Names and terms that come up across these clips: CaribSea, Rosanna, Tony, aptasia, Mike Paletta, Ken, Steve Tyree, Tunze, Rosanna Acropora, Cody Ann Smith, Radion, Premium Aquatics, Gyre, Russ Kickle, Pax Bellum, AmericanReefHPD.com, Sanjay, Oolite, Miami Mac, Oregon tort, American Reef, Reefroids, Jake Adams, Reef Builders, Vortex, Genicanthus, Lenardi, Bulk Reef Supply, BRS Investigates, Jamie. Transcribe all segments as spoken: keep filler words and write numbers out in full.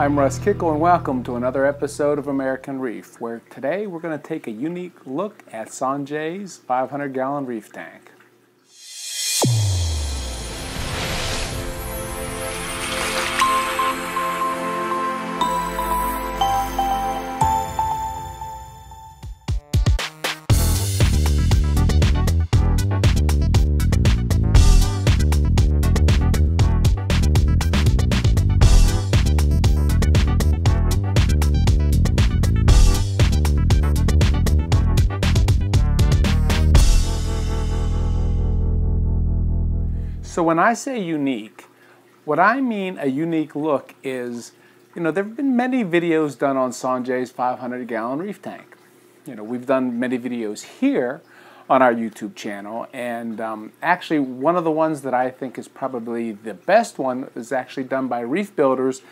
I'm Russ Kickle and welcome to another episode of American Reef, where today we're going to take a unique look at Sanjay's five hundred gallon reef tank. So when I say unique, what I mean a unique look is, you know, there have been many videos done on Sanjay's five hundred gallon reef tank. You know, we've done many videos here on our YouTube channel, and um, actually one of the ones that I think is probably the best one is actually done by Reef Builders,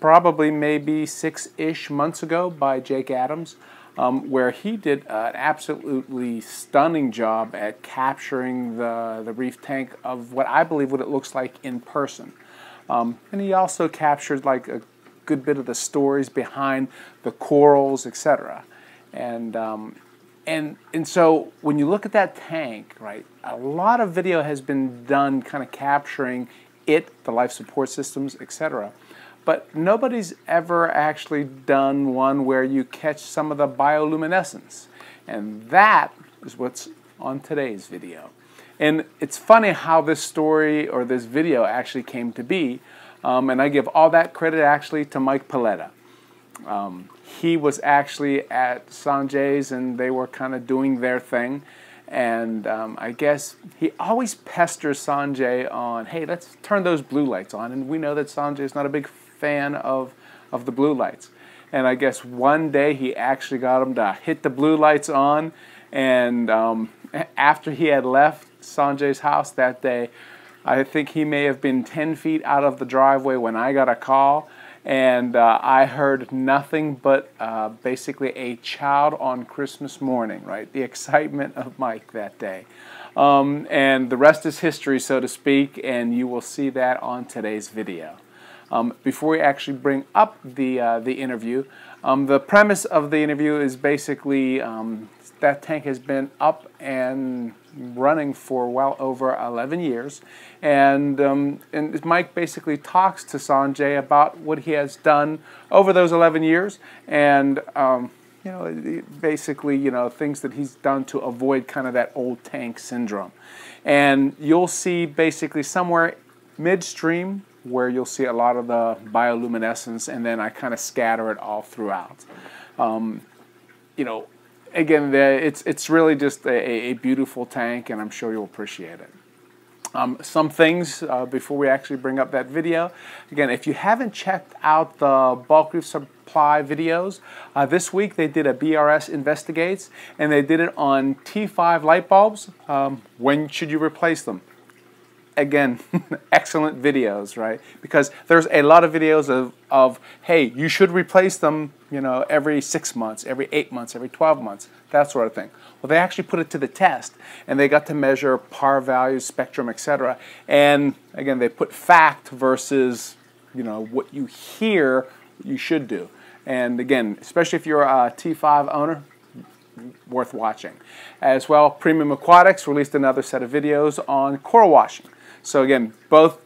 probably maybe six-ish months ago by Jake Adams, um, where he did an absolutely stunning job at capturing the, the reef tank of what I believe what it looks like in person. Um, and he also captured like a good bit of the stories behind the corals, et cetera. And, um, and, and so when you look at that tank, right, a lot of video has been done kind of capturing it, the life support systems, et cetera. But nobody's ever actually done one where you catch some of the bioluminescence. And that is what's on today's video. And it's funny how this story or this video actually came to be. Um, and I give all that credit actually to Mike Paletta. Um, he was actually at Sanjay's and they were kind of doing their thing. And um, I guess he always pesters Sanjay on, hey, let's turn those blue lights on. And we know that Sanjay's not a big fan of, of the blue lights. And I guess one day he actually got him to hit the blue lights on, and um, after he had left Sanjay's house that day, I think he may have been ten feet out of the driveway when I got a call, and uh, I heard nothing but uh, basically a child on Christmas morning, right? The excitement of Mike that day. Um, and the rest is history, so to speak, and you will see that on today's video. Um, before we actually bring up the, uh, the interview, um, the premise of the interview is basically um, that tank has been up and running for well over eleven years. And, um, and Mike basically talks to Sanjay about what he has done over those eleven years and um, you know, basically, you know, things that he's done to avoid kind of that old tank syndrome. And you'll see basically somewhere midstream where you'll see a lot of the bioluminescence, and then I kind of scatter it all throughout. Um, you know, again, the, it's, it's really just a, a beautiful tank, and I'm sure you'll appreciate it. Um, some things uh, before we actually bring up that video. Again, if you haven't checked out the Bulk Reef Supply videos, uh, this week they did a B R S Investigates, and they did it on T five light bulbs. Um, when should you replace them? Again, excellent videos, right? Because there's a lot of videos of, of, hey, you should replace them, you know, every six months, every eight months, every twelve months, that sort of thing. Well, they actually put it to the test, and they got to measure par values, spectrum, et cetera. And again, they put fact versus, you know, what you hear you should do. And again, especially if you're a T five owner, worth watching. As well, Premium Aquatics released another set of videos on coral washing. So again, both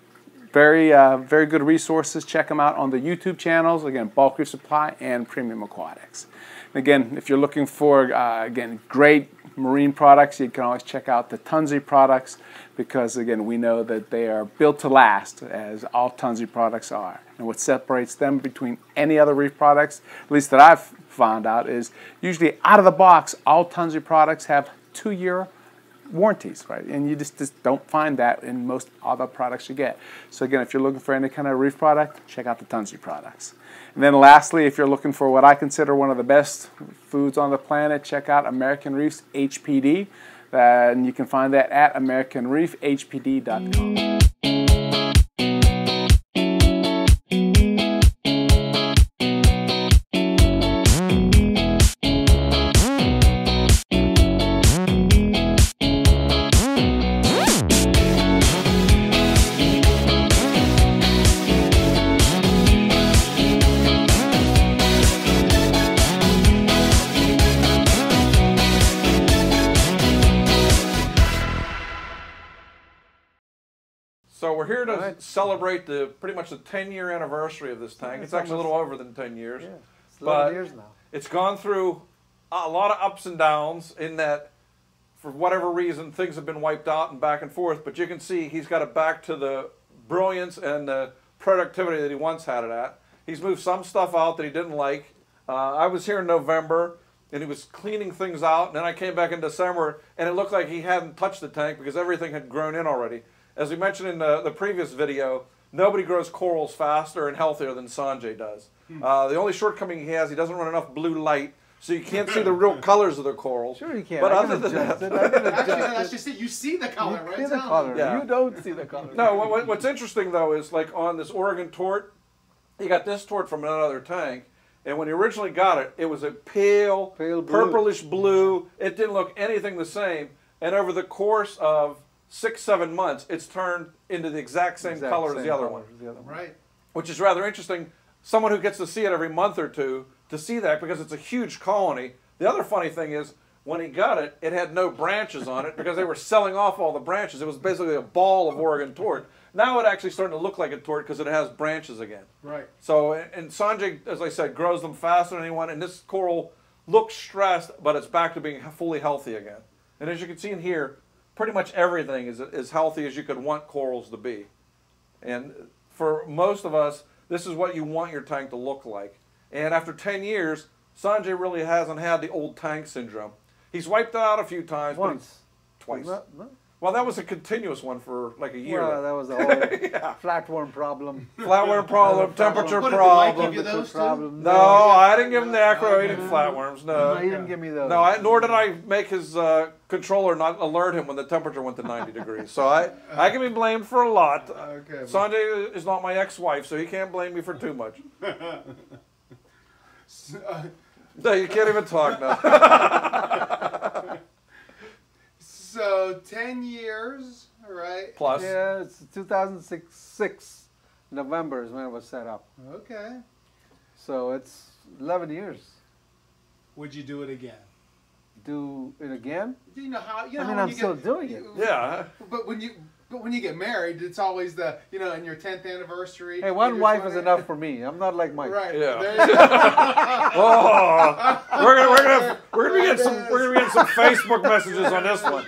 very, uh, very good resources. Check them out on the YouTube channels. Again, Bulk Reef Supply and Premium Aquatics. Again, if you're looking for, uh, again, great marine products, you can always check out the Tunze products because, again, we know that they are built to last, as all Tunze products are. And what separates them between any other reef products, at least that I've found out, is usually out of the box, all Tunze products have two-year warranties, right? And you just, just don't find that in most other products you get. So again, if you're looking for any kind of reef product, check out the Tunze products. And then lastly, if you're looking for what I consider one of the best foods on the planet, check out American Reefs H P D. Uh, and you can find that at American Reef H P D dot com. So we're here to right. celebrate the pretty much the ten year anniversary of this tank. Yeah, it's, it's actually almost, a little over than ten years. Yeah, it's eleven years now. It's gone through a lot of ups and downs in that, for whatever reason, things have been wiped out and back and forth. But you can see he's got it back to the brilliance and the productivity that he once had it at. He's moved some stuff out that he didn't like. Uh, I was here in November, and he was cleaning things out. And then I came back in December, and it looked like he hadn't touched the tank because everything had grown in already. As we mentioned in the, the previous video, nobody grows corals faster and healthier than Sanjay does. Uh, the only shortcoming he has, he doesn't run enough blue light, so you can't see the real colors of the corals. Sure you can. But I other than that, it. I can actually, that's just it. You see the color, you right? You see the color. Yeah. You don't see the color. No, what, what's interesting, though, is like on this Oregon tort, you got this tort from another tank. And when he originally got it, it was a pale, pale blue. purplish blue. It didn't look anything the same. And over the course of six, seven months, it's turned into the exact same exact color same as the other, one. the other one. Right. Which is rather interesting. Someone who gets to see it every month or two to see that because it's a huge colony. The other funny thing is when he got it, it had no branches on it because they were selling off all the branches. It was basically a ball of Oregon tort. Now it actually starting to look like a tort because it has branches again. Right. So, and Sanjay, as I said, grows them faster than anyone, and this coral looks stressed, but it's back to being fully healthy again. And as you can see in here, pretty much everything is as healthy as you could want corals to be. And for most of us, this is what you want your tank to look like. And after ten years, Sanjay really hasn't had the old tank syndrome. He's wiped it out a few times. Once. But twice. What? What? Well, that was a continuous one for like a year. Well, that was the whole yeah. flatworm problem. Flatworm problem, temperature what, problem. Did Mike give you those problem. No, no, I didn't give him the acro. He didn't flatworms. No, no, he didn't give me those. No, I, nor did I make his uh, controller not alert him when the temperature went to ninety degrees. So I, I can be blamed for a lot. Okay, Sanjay is not my ex-wife, so he can't blame me for too much. No, you can't even talk now. So ten years, right? Plus. Yeah, it's two thousand six November is when it was set up. Okay. So it's eleven years. Would you do it again? Do it again? You know how? You know I mean, I'm you still get, doing you, it. Yeah. But when you but when you get married, it's always the you know, in your tenth anniversary. Hey, one wife twentieth. Is enough for me. I'm not like Mike. Right. Yeah. There you go. oh, we're gonna we're gonna we're gonna be getting some we're gonna be getting some Facebook messages on this one.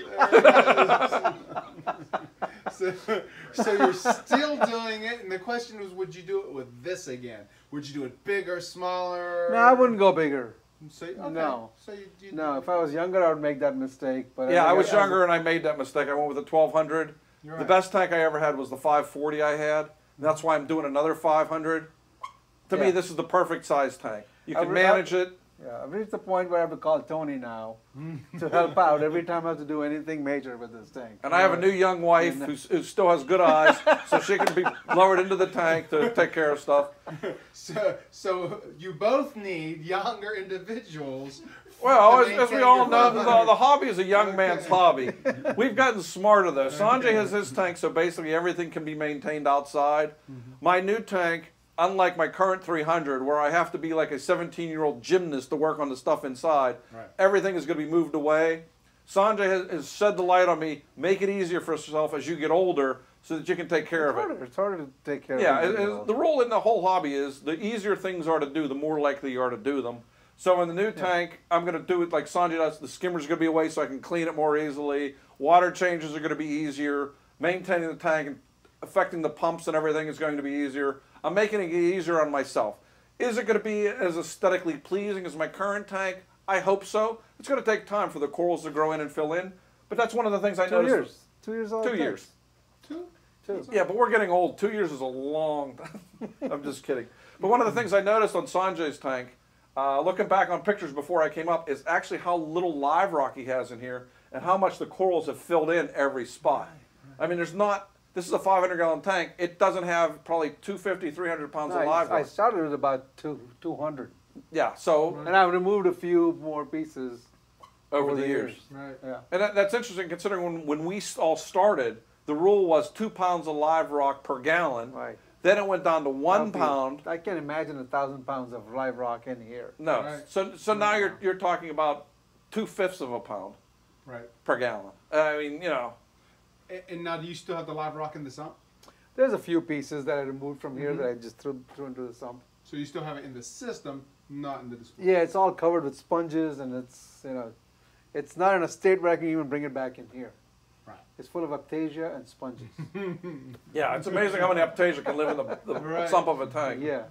So, so you're still doing it, and the question was, would you do it with this again? Would you do it bigger, smaller? No, I wouldn't go bigger. So, okay. No, so you, you, no. If I was younger, I would make that mistake. But yeah, I, I was I, younger, I was, and I made that mistake. I went with the twelve hundred. Right. The best tank I ever had was the five forty I had. And that's why I'm doing another five hundred. To yeah. me, this is the perfect size tank. You can I've, manage I've, it. Yeah, I've reached the point where I have to call Tony now to help out every time I have to do anything major with this tank. And right. I have a new young wife who's, who still has good eyes, so she can be lowered into the tank to take care of stuff. So, so you both need younger individuals. Well, as, as we all know, the, the hobby is a young okay. man's hobby. We've gotten smarter, though. Sanjay has his tank, so basically everything can be maintained outside. Mm-hmm. My new tank, unlike my current three hundred, where I have to be like a seventeen year old gymnast to work on the stuff inside, right. everything is going to be moved away. Sanjay has, has shed the light on me, make it easier for yourself as you get older so that you can take care it's of harder, it. It's harder to take care yeah, of it. Yeah, the rule in the whole hobby is the easier things are to do, the more likely you are to do them. So in the new yeah. tank, I'm going to do it like Sanjay does. The skimmer's going to be away so I can clean it more easily. Water changes are going to be easier. Maintaining the tank and affecting the pumps and everything is going to be easier. I'm making it easier on myself. Is it going to be as aesthetically pleasing as my current tank? I hope so. It's going to take time for the corals to grow in and fill in, but that's one of the things I noticed. Two years. Two years old. Two years. Two? Two. Yeah, but we're getting old. Two years is a long time. I'm just kidding. But one of the things I noticed on Sanjay's tank, uh, looking back on pictures before I came up, is actually how little live rock he has in here and how much the corals have filled in every spot. I mean, there's not... This is a five hundred gallon tank. It doesn't have probably two fifty, three hundred pounds no, of live rock. I started with about two hundred. Yeah, so... Right. And I've removed a few more pieces over, over the years. years. Right. Yeah. And that, that's interesting considering when, when we all started, the rule was two pounds of live rock per gallon. Right. Then it went down to one be, pound. I can't imagine a thousand pounds of live rock in here. No. Right. So, so now you're, you're talking about two-fifths of a pound right. per gallon. I mean, you know... And now, do you still have the live rock in the sump? There's a few pieces that I removed from here mm-hmm. that I just threw, threw into the sump. So you still have it in the system, not in the display. Yeah, it's all covered with sponges, and it's, you know, it's not in a state where I can even bring it back in here. Right. It's full of aptasia and sponges. Yeah, it's amazing how many aptasia can live in the, the right. sump of a tank. Yeah.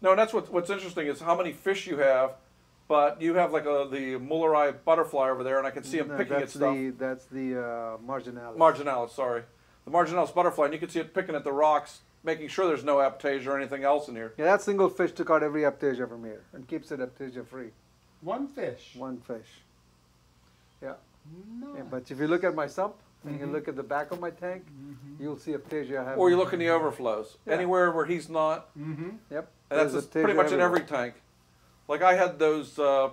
No, and that's what, what's interesting is how many fish you have, but you have like a, the Mulleri butterfly over there, and I can see him no, picking at stuff. The, that's the uh, marginalis. Marginalis, sorry. The marginalis butterfly, and you can see it picking at the rocks, making sure there's no aptasia or anything else in here. Yeah, that single fish took out every aptasia from here and keeps it aptasia free. One fish? One fish. Yeah. Nice. Yeah, but if you look at my sump, mm-hmm. and you look at the back of my tank, mm-hmm. you'll see aptasia. Having or you look in the overflows. Yeah. Anywhere where he's not. Mm-hmm. Yep. And that's just pretty much everywhere. In every tank. Like I had those... Uh,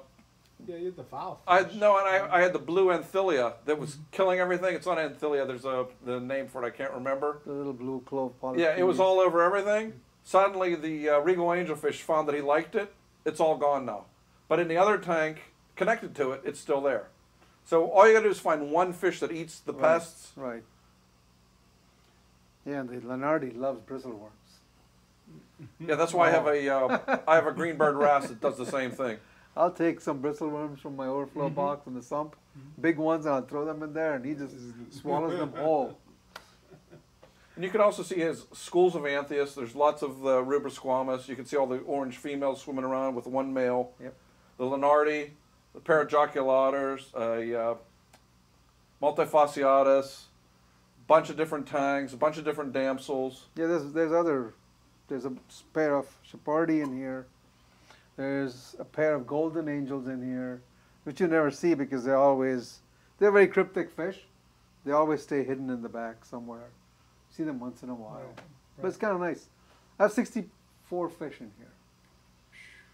yeah, you had the foul fish. I, no, and I, I had the blue anthilia that was mm-hmm. killing everything. It's not anthilia. There's a the name for it. I can't remember. The little blue clove polyp. Yeah, it was all over everything. Suddenly, the uh, regal angelfish found that he liked it. It's all gone now. But in the other tank, connected to it, it's still there. So all you got to do is find one fish that eats the right. pests. Right. Yeah, the Lenardi loves bristleworms. Yeah, that's why oh. I have a uh, I have a greenbird wrasse that does the same thing. I'll take some bristleworms from my overflow mm-hmm. box in the sump, mm-hmm. big ones, and I'll throw them in there, and he just swallows them whole. And you can also see his schools of antheus. There's lots of the uh, rubrisquamus. You can see all the orange females swimming around with one male. Yep. The Lenardi, the parajoculators, a uh, uh, multifasciatus, bunch of different tangs, a bunch of different damsels. Yeah, there's there's other. There's a pair of Shepardi in here. There's a pair of golden angels in here, which you never see because they're always, they're very cryptic fish. They always stay hidden in the back somewhere. You see them once in a while. Right. But right. it's kind of nice. I have sixty-four fish in here.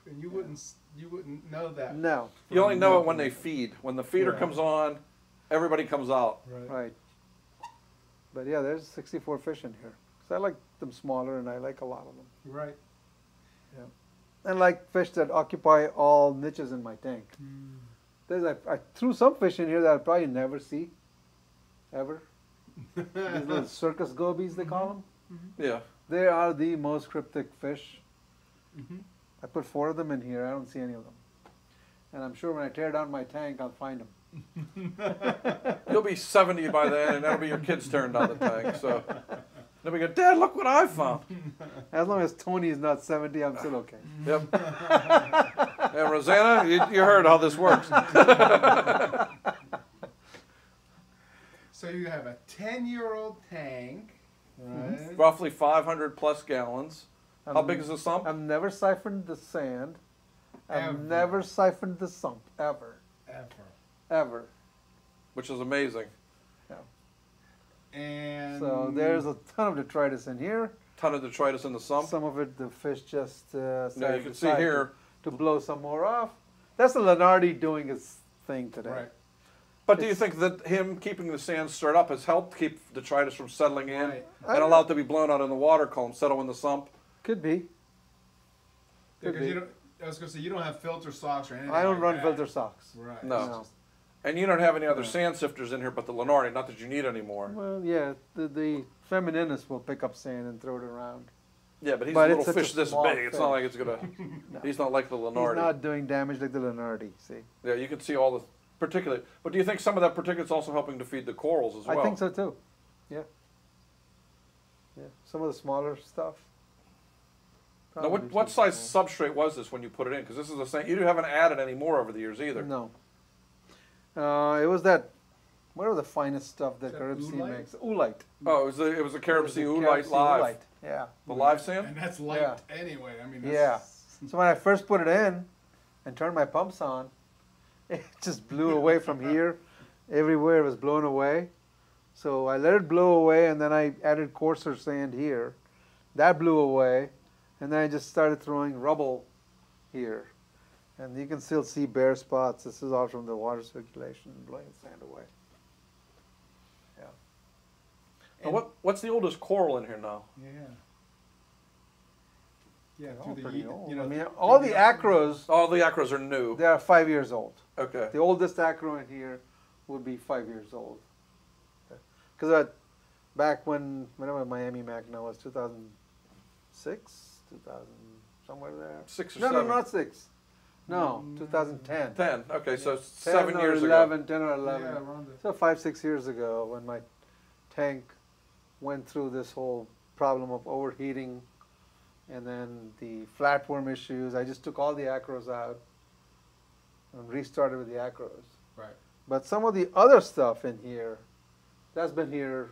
And you yeah. wouldn't you wouldn't know that. No. You only know it when they feed. When the feeder right. comes on, everybody comes out. Right. right. But yeah, there's sixty-four fish in here. So I like them smaller, and I like a lot of them. Right. Yeah. And like fish that occupy all niches in my tank. Mm. There's a, I threw some fish in here that I'll probably never see, ever. These little circus gobies, they call them. Mm-hmm. Yeah. They are the most cryptic fish. Mm-hmm. I put four of them in here. I don't see any of them. And I'm sure when I tear down my tank, I'll find them. You'll be seventy by then, and that'll be your kids' turn down the tank. So. Then we go, Dad, look what I found. As long as Tony is not seventy, I'm still okay. Yep. Yeah, Rosanna, you, you heard how this works. So you have a ten-year-old tank. Right? Mm-hmm. Roughly five hundred plus gallons. I'm, how big is the sump? I've never siphoned the sand. I've ever. never siphoned the sump, ever. Ever. Ever. Which is amazing. Yeah. And so there's a ton of detritus in here. Ton of detritus in the sump. Some of it, the fish just uh, now you can see here to, to blow some more off. That's the Lenardi doing his thing today. Right. But it's, do you think that him keeping the sand stirred up has helped keep detritus from settling in right. and allow it to be blown out in the water column, settle in the sump? Could be. Could yeah, be. You don't, I was going to say you don't have filter socks or anything. I don't like run that. filter socks. Right. No. no. And you don't have any other yeah. sand sifters in here but the Lenardi, not that you need any more. Well, yeah, the, the femininist will pick up sand and throw it around. Yeah, but he's but a little fish a this big. Fish. It's not like it's going to... No. He's not like the Lenardi. He's not doing damage like the Lenardi, see? Yeah, you can see all the particulate. But do you think some of that particulate's also helping to feed the corals as well? I think so, too. Yeah. Yeah, some of the smaller stuff. Now, what, what size small. substrate was this when you put it in? Because this is the same... You haven't added any more over the years either. No. Uh, it was that, whatever the finest stuff that, that CaribSea makes. Oolite. Oh, it was the, it was the CaribSea Oolite live. Oolite. Yeah. The live sand? And that's light yeah. anyway. I mean, that's yeah. So when I first put it in and turned my pumps on, it just blew away from here. Everywhere it was blown away. So I let it blow away, and then I added coarser sand here. That blew away. And then I just started throwing rubble here. And you can still see bare spots. This is all from the water circulation blowing sand away. Yeah. And now what what's the oldest coral in here now? Yeah. Yeah, all the, pretty old. You know, I mean, all the acros. All the acros are new. They are five years old. Okay. The oldest acro in here would be five years old. Because back when, whenever Miami Mac now was, two thousand six, two thousand, somewhere there. Six or no, seven. No, no, not six. No, mm. two thousand ten. ten, okay, yeah. So seven years eleven, ago. ten or eleven. Yeah, around there. So five, six years ago when my tank went through this whole problem of overheating and then the flatworm issues. I just took all the acros out and restarted with the acros. Right. But some of the other stuff in here, that's been here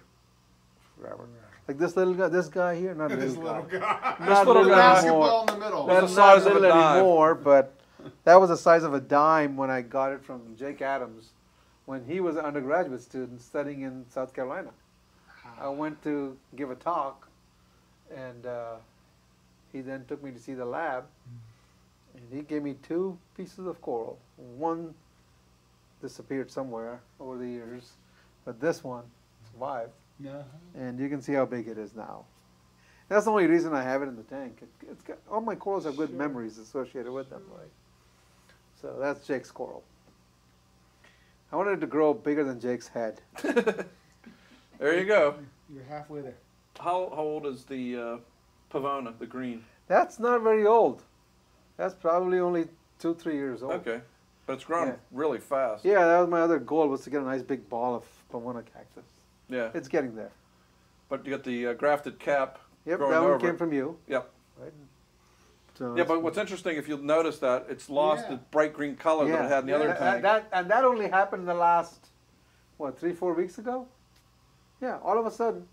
forever. Like this little guy, this guy here, not this little, little guy. guy. Not this little basketball in the middle. That's the size not of a dime. Anymore, but that was the size of a dime when I got it from Jake Adams when he was an undergraduate student studying in South Carolina. I went to give a talk, and uh, he then took me to see the lab, and he gave me two pieces of coral. One disappeared somewhere over the years, but this one survived. Uh-huh. And you can see how big it is now. That's the only reason I have it in the tank. It, it's got, all my corals have good sure. memories associated with sure. them. Right? So that's Jake's coral. I wanted it to grow bigger than Jake's head. There you go. You're halfway there. How, how old is the uh, pavona, the green? That's not very old. That's probably only two, three years old. Okay. But it's grown yeah. really fast. Yeah, that was my other goal, was to get a nice big ball of pavona cactus. Yeah. It's getting there. But you got the uh, grafted cap Yep, growing that one over. Came from you. Yep. Right. So yeah, but what's interesting, if you'll notice that, it's lost yeah. the bright green color yeah. that it had in the yeah, other that, tank. That, and that only happened in the last, what, three, four weeks ago? Yeah, all of a sudden,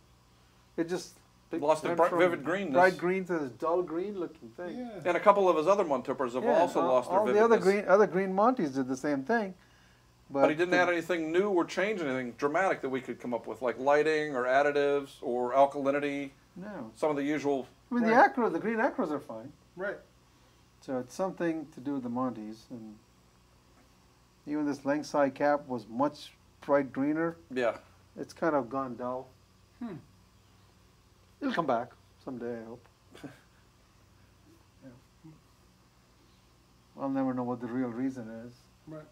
it just lost the bright, vivid greenness. Bright green to this dull green looking thing. Yeah. And a couple of his other Montuppers have yeah, also all, lost their all vividness. All the other green, other green Montes did the same thing. But, but he didn't the, add anything new or change anything dramatic that we could come up with, like lighting or additives or alkalinity. No. Some of the usual. I mean, right. the acros, the green acros are fine. Right. So it's something to do with the Montes. And even this Langsai cap was much bright greener. Yeah. It's kind of gone dull. Hmm. It'll come back someday, I hope. yeah. I'll never know what the real reason is. Right.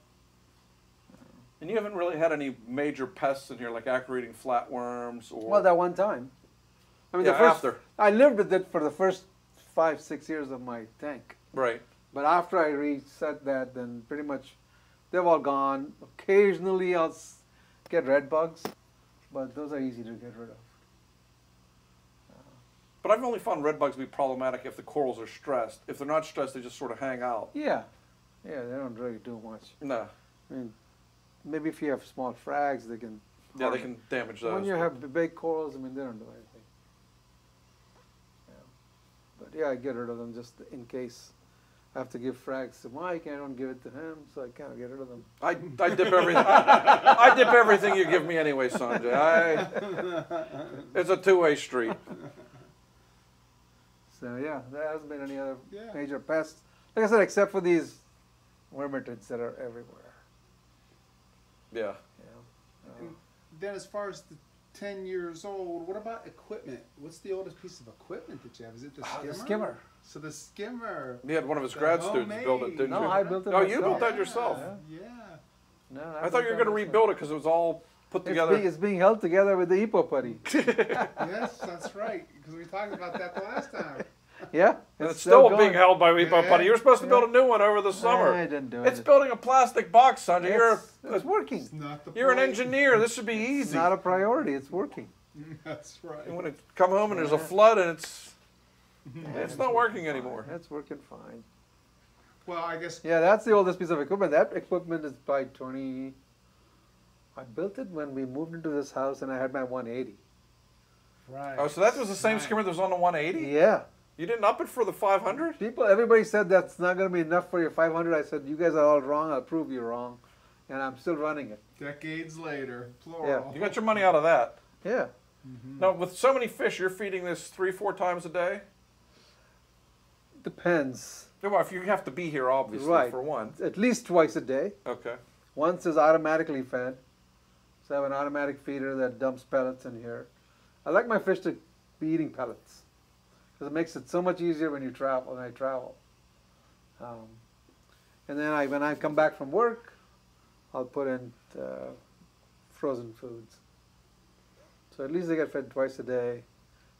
And you haven't really had any major pests in here, like acro-eating flatworms or... Well, that one time. I mean, yeah, the first, after. I lived with it for the first five, six years of my tank. Right. But after I reset that, then pretty much they've all gone. Occasionally, I'll get red bugs. But those are easy to get rid of. Uh, but I've only found red bugs to be problematic if the corals are stressed. If they're not stressed, they just sort of hang out. Yeah. Yeah, they don't really do much. No. I mean, maybe if you have small frags, they can... Yeah, harden. They can damage those. When you have big corals, I mean, they don't do anything. Yeah. But yeah, I get rid of them just in case. I have to give frags to Mike, and I don't give it to him, so I can't get rid of them. I, I dip everything. I, I dip everything you give me anyway, Sanjay. I, it's a two-way street. So yeah, there hasn't been any other yeah. major pests. Like I said, except for these wormatids that are everywhere. Yeah. yeah. Uh, then, as far as the ten years old, what about equipment? What's the oldest piece of equipment that you have? Is it the skimmer? Uh, the skimmer. So the skimmer. He had one of his grad students build it, didn't you? No, I built it myself. No, you built that yourself. Yeah. No, I thought you were going to rebuild it because it was all put together. It's being held together with the hippo putty. Yes, that's right. Because we talked about that the last time. Yeah. And it's still being held by hippo putty. You were supposed to build a new one over the summer. I didn't do it. It's building a plastic box, Sanjay. You're it's working. You're an engineer. This should be easy. It's not a priority. It's working. That's right. And when it come home and there's a flood and it's. Yeah, it's not working anymore. That's working fine. Well, I guess... Yeah, that's the oldest piece of equipment. That equipment is by Tony. I built it when we moved into this house and I had my one eighty. Right. Oh, so that was the same right. skimmer that was on the one eighty? Yeah. You didn't up it for the five hundred? People, everybody said that's not going to be enough for your five hundred. I said, you guys are all wrong. I'll prove you wrong. And I'm still running it. Decades later. Plural. Yeah. You got your money out of that. Yeah. Mm-hmm. Now, with so many fish, you're feeding this three, four times a day? Depends. Well, if you have to be here, obviously, right. for one. At least twice a day. Okay. Once is automatically fed. So I have an automatic feeder that dumps pellets in here. I like my fish to be eating pellets. Because it makes it so much easier when you travel, when I travel. Um, and then I, when I come back from work, I'll put in uh, frozen foods. So at least they get fed twice a day,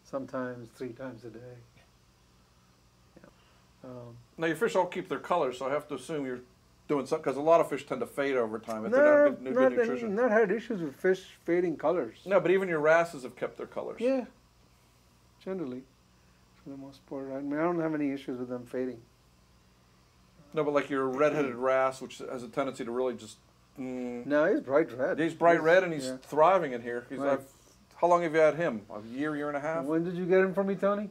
sometimes three times a day. Yeah. Um, now your fish all keep their colors, so I have to assume you're doing something, because a lot of fish tend to fade over time if no, they're not good, not good nutrition. Not had issues with fish fading colors. No, but even your wrasses have kept their colors. Yeah, generally, for the most part. I mean, I don't have any issues with them fading. No, but like your red-headed wrasse, which has a tendency to really just... Mm, no, he's bright red. He's bright he's, red, and he's yeah. thriving in here. He's right. How long have you had him? A year, year and a half? When did you get him from me, Tony?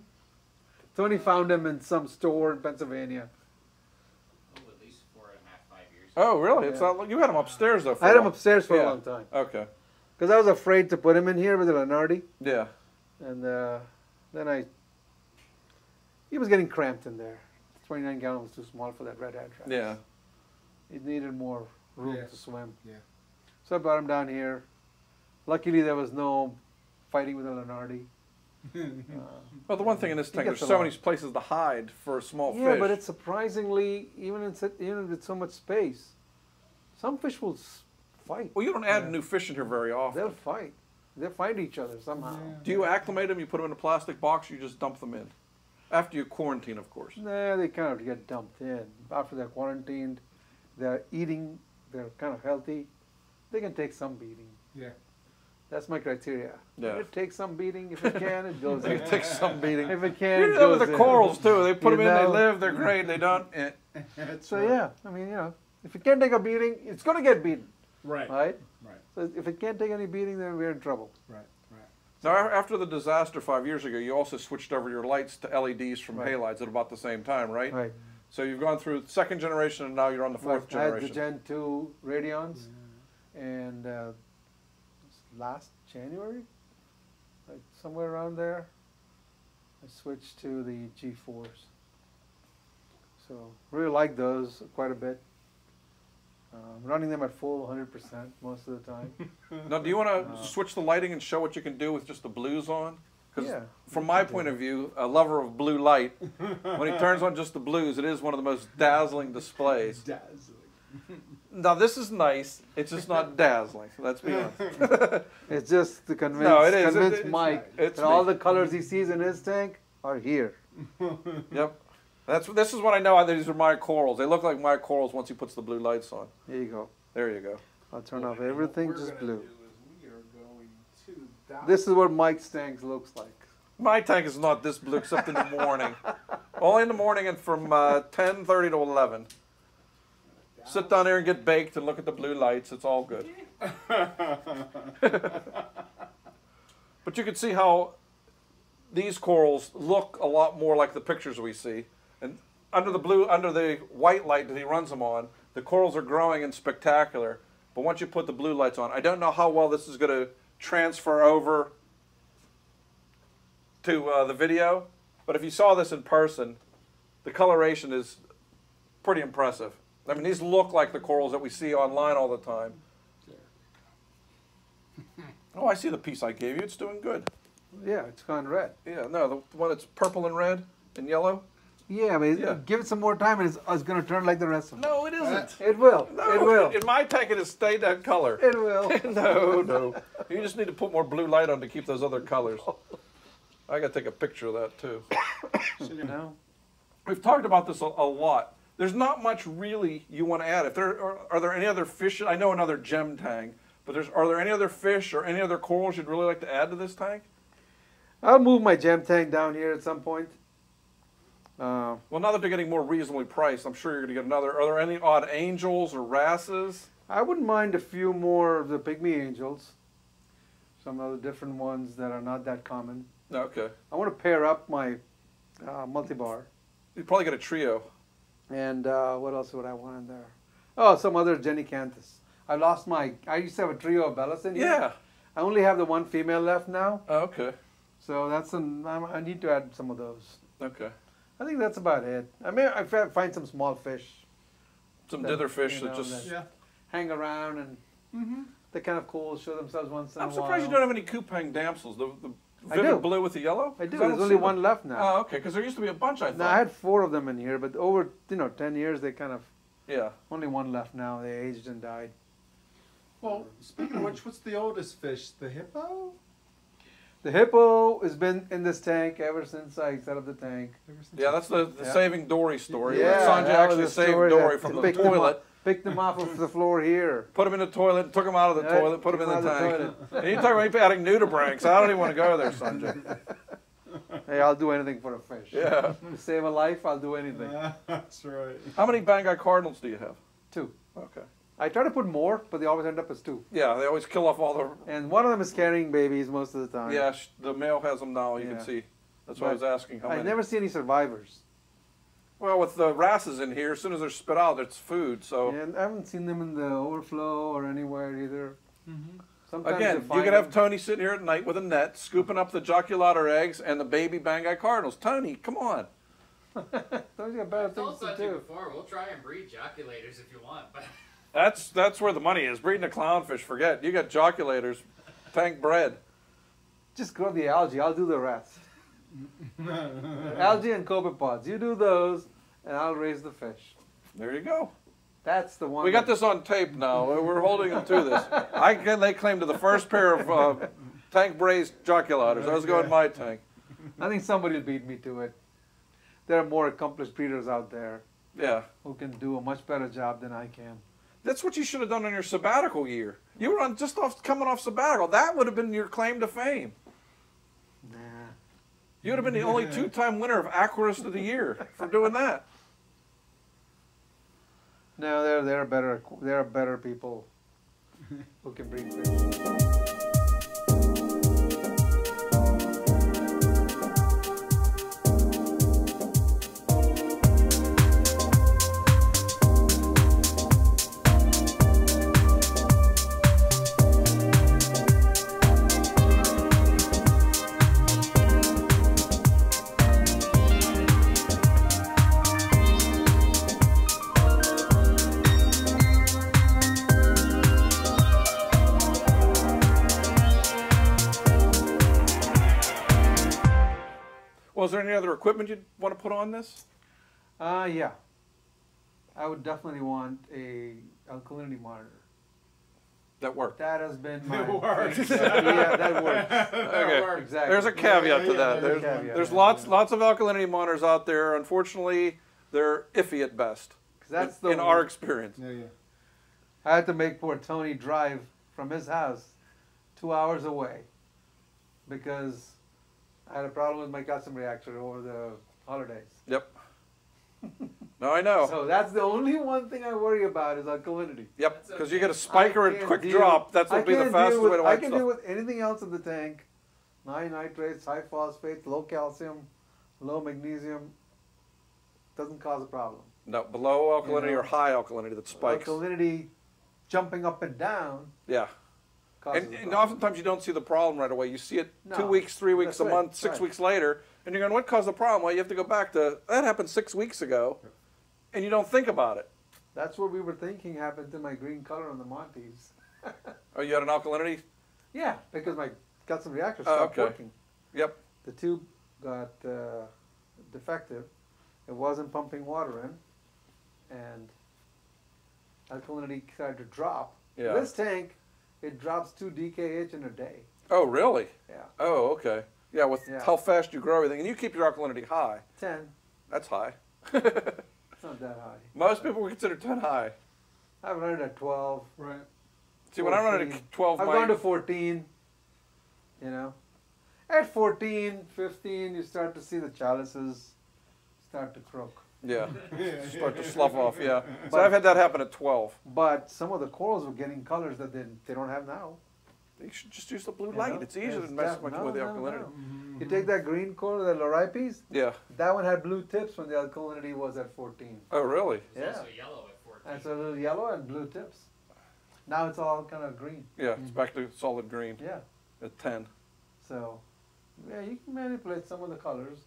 Tony found him in some store in Pennsylvania. Oh, really? Yeah. It's not, you had him upstairs, though. For I had him upstairs for yeah. a long time. Okay. Because I was afraid to put him in here with the Lenardi. Yeah. And uh, then I... He was getting cramped in there. twenty-nine gallon was too small for that red-head wrasse. Yeah. It needed more room yeah. to swim. Yeah. So I brought him down here. Luckily, there was no fighting with the Lenardi. uh, well, the one thing in this tank, there's so many places to hide for a small yeah, fish. Yeah, but it's surprisingly, even, in, even with so much space, some fish will fight. Well, you don't add yeah. new fish in here very often. They'll fight. They'll fight each other somehow. Yeah. Do you acclimate them? You put them in a plastic box, or you just dump them in? After you quarantine, of course. Nah, they kind of get dumped in. After they're quarantined, they're eating, they're kind of healthy. They can take some beating. Yeah. That's my criteria. Yeah. It takes some beating. If it can, it goes in. It takes some beating. If it can, you know, it goes with the in. Corals, too. They put you them know. in, they live, they're great, they don't. Eh. So, right. yeah, I mean, you know, if it can't take a beating, it's going to get beaten. Right. Right? Right. So if it can't take any beating, then we're in trouble. Right, right. Now, after the disaster five years ago, you also switched over your lights to L E Ds from right. halides at about the same time, right? Right. So you've gone through second generation, and now you're on the fourth right. generation. I had the Gen two Radions, yeah. and... Uh, last January, like somewhere around there, I switched to the G fours. So really like those quite a bit. Um, running them at full one hundred percent most of the time. Now, do you want to uh, switch the lighting and show what you can do with just the blues on? Because yeah, from my point of view, a lover of blue light, when he turns on just the blues, it is one of the most dazzling displays. Dazzling. Now, this is nice. It's just not dazzling. Let's be honest. It's just to convince, no, it is. convince it, it, Mike it's, it's that me. all the colors he sees in his tank are here. Yep. That's This is what I know. These are my corals. They look like my corals once he puts the blue lights on. There you go. There you go. I'll turn well, off everything just blue. Is we are going to this is what Mike's tank looks like. My tank is not this blue except in the morning. Only in the morning and from uh, ten thirty to eleven. Sit down there and get baked and look at the blue lights. It's all good. But you can see how these corals look a lot more like the pictures we see. And under the blue, under the white light that he runs them on, the corals are growing and spectacular. But once you put the blue lights on, I don't know how well this is going to transfer over to uh, the video. But if you saw this in person, the coloration is pretty impressive. I mean, these look like the corals that we see online all the time. Oh, I see the piece I gave you. It's doing good. Yeah, it's gone red. Yeah, no, the, the one that's purple and red and yellow. Yeah, I mean, yeah. give it some more time and it's, it's going to turn like the rest of them. No, it isn't. It will. No, it will. In my tank, it has stayed that color. It will. No, no. You just need to put more blue light on to keep those other colors. I got to take a picture of that, too. So, you know, we've talked about this a, a lot. There's not much really you want to add. If there are, are there any other fish? I know another gem tank, but there's are there any other fish or any other corals you'd really like to add to this tank? I'll move my gem tank down here at some point. Uh, well, now that they're getting more reasonably priced, I'm sure you're going to get another. Are there any odd angels or wrasses? I wouldn't mind a few more of the pygmy angels. Some other different ones that are not that common. Okay. I want to pair up my uh, multibar. You'd probably get a trio. And uh, what else would I want in there? Oh, some other Genicanthus. I lost my... I used to have a trio of bellas in here. Yeah. I only have the one female left now. Oh, okay. So that's an... I need to add some of those. Okay. I think that's about it. I may I find some small fish. Some that, dither fish you know, that just... That yeah. hang around and... Mm-hmm. They're kind of cool, show themselves once in I'm a while. I'm surprised you don't have any coupang damsels. The, the vivid I do. blue with the yellow? I do. There's only one them. left now. Oh, okay, because there used to be a bunch, I thought. No, I had four of them in here, but over, you know, ten years, they kind of... Yeah. Only one left now. They aged and died. Well, speaking of which, what's the oldest fish? The hippo? The hippo has been in this tank ever since I set up the tank. Yeah, that's the, the yeah. saving Dory story. Yeah, Sanjay actually saved Dory from the toilet. Picked them off of the floor here. Put them in the toilet, took them out of the yeah, toilet, put them in the tank. The and you talk about adding nudibranchs. I don't even want to go there, Sanjay. Hey, I'll do anything for a fish. Yeah. To save a life, I'll do anything. Yeah, that's right. How many Bangor Cardinals do you have? Two. Okay. I try to put more, but they always end up as two. Yeah, they always kill off all the... And one of them is carrying babies most of the time. Yeah, the male has them now, you yeah. can see. That's why I was asking how I many. I never see any survivors. Well, with the wrasses in here, as soon as they're spit out, it's food, so... And I haven't seen them in the overflow or anywhere either. Mm-hmm. Sometimes Again, you could have Tony sitting here at night with a net, scooping up the joculata eggs and the baby Bangor Cardinals. Tony, come on. Tony's got better things to do. Before. We'll try and breed joculators if you want, but... That's that's where the money is. Breeding a clownfish, forget. You got joculators, tank bread. Just grow the algae. I'll do the rest. Algae and copepods. You do those, and I'll raise the fish. There you go. That's the one. We got this on tape now. We're holding them to this. I can lay claim to the first pair of uh, tank braised joculators. I was going my tank. I think somebody will beat me to it. There are more accomplished breeders out there. Yeah. Who can do a much better job than I can. That's what you should have done on your sabbatical year. You were on just off coming off sabbatical. That would have been your claim to fame. Nah. You would have been the only two-time winner of Aquarist of the Year for doing that. No, there there are better there are better people who can bring fish. Is there any other equipment you'd want to put on this? Uh, yeah. I would definitely want a alkalinity monitor. That worked. That has been my... It works. Yeah, that works. Okay. That works. Exactly. There's a caveat yeah, yeah, to that. There's, there's, there's lots, lots of alkalinity monitors out there. Unfortunately, they're iffy at best. That's in, the in our experience. Yeah, yeah. I had to make poor Tony drive from his house two hours away because... I had a problem with my custom reactor over the holidays. Yep. No, I know. So that's the only one thing I worry about is alkalinity. Yep, because okay. you get a spike or a quick drop. That's what will be the fastest with, way to wipe I can stuff. Deal with anything else in the tank. High nitrates, high phosphates, low calcium, low magnesium. Doesn't cause a problem. No, below alkalinity you know, or high alkalinity that spikes. Alkalinity jumping up and down. Yeah. And, and oftentimes you don't see the problem right away. You see it no, two weeks, three weeks, a right, month, six right. weeks later, and you're going, what caused the problem? Well, you have to go back to, that happened six weeks ago, and you don't think about it. That's what we were thinking happened to my green color on the Montes. Oh, you had an alkalinity? Yeah, because my guts and reactors stopped uh, okay. working. Yep. The tube got uh, defective. It wasn't pumping water in, and alkalinity started to drop. Yeah. This tank... It drops two D K H in a day. Oh, really? Yeah. Oh, okay. Yeah, with yeah. how fast you grow everything. And you keep your alkalinity high. ten. That's high. It's not that high. Most people would consider ten high. I've run it at twelve. Right. See, fourteen. When I run it at twelve... I've gone to fourteen, you know. At fourteen, fifteen, you start to see the chalices start to croak. Yeah, start to slough off, yeah. But, so I've had that happen at twelve. But some of the corals were getting colors that they, they don't have now. You should just use the blue you light. Know? It's easier than messing with no, the alkalinity. No, no. You take that green coral, the loripes? Yeah. That one had blue tips when the alkalinity was at fourteen. Oh, really? It was yeah. also yellow at fourteen. And so a little yellow and blue tips. Now it's all kind of green. Yeah, mm-hmm. It's back to solid green. Yeah. At ten. So, yeah, you can manipulate some of the colors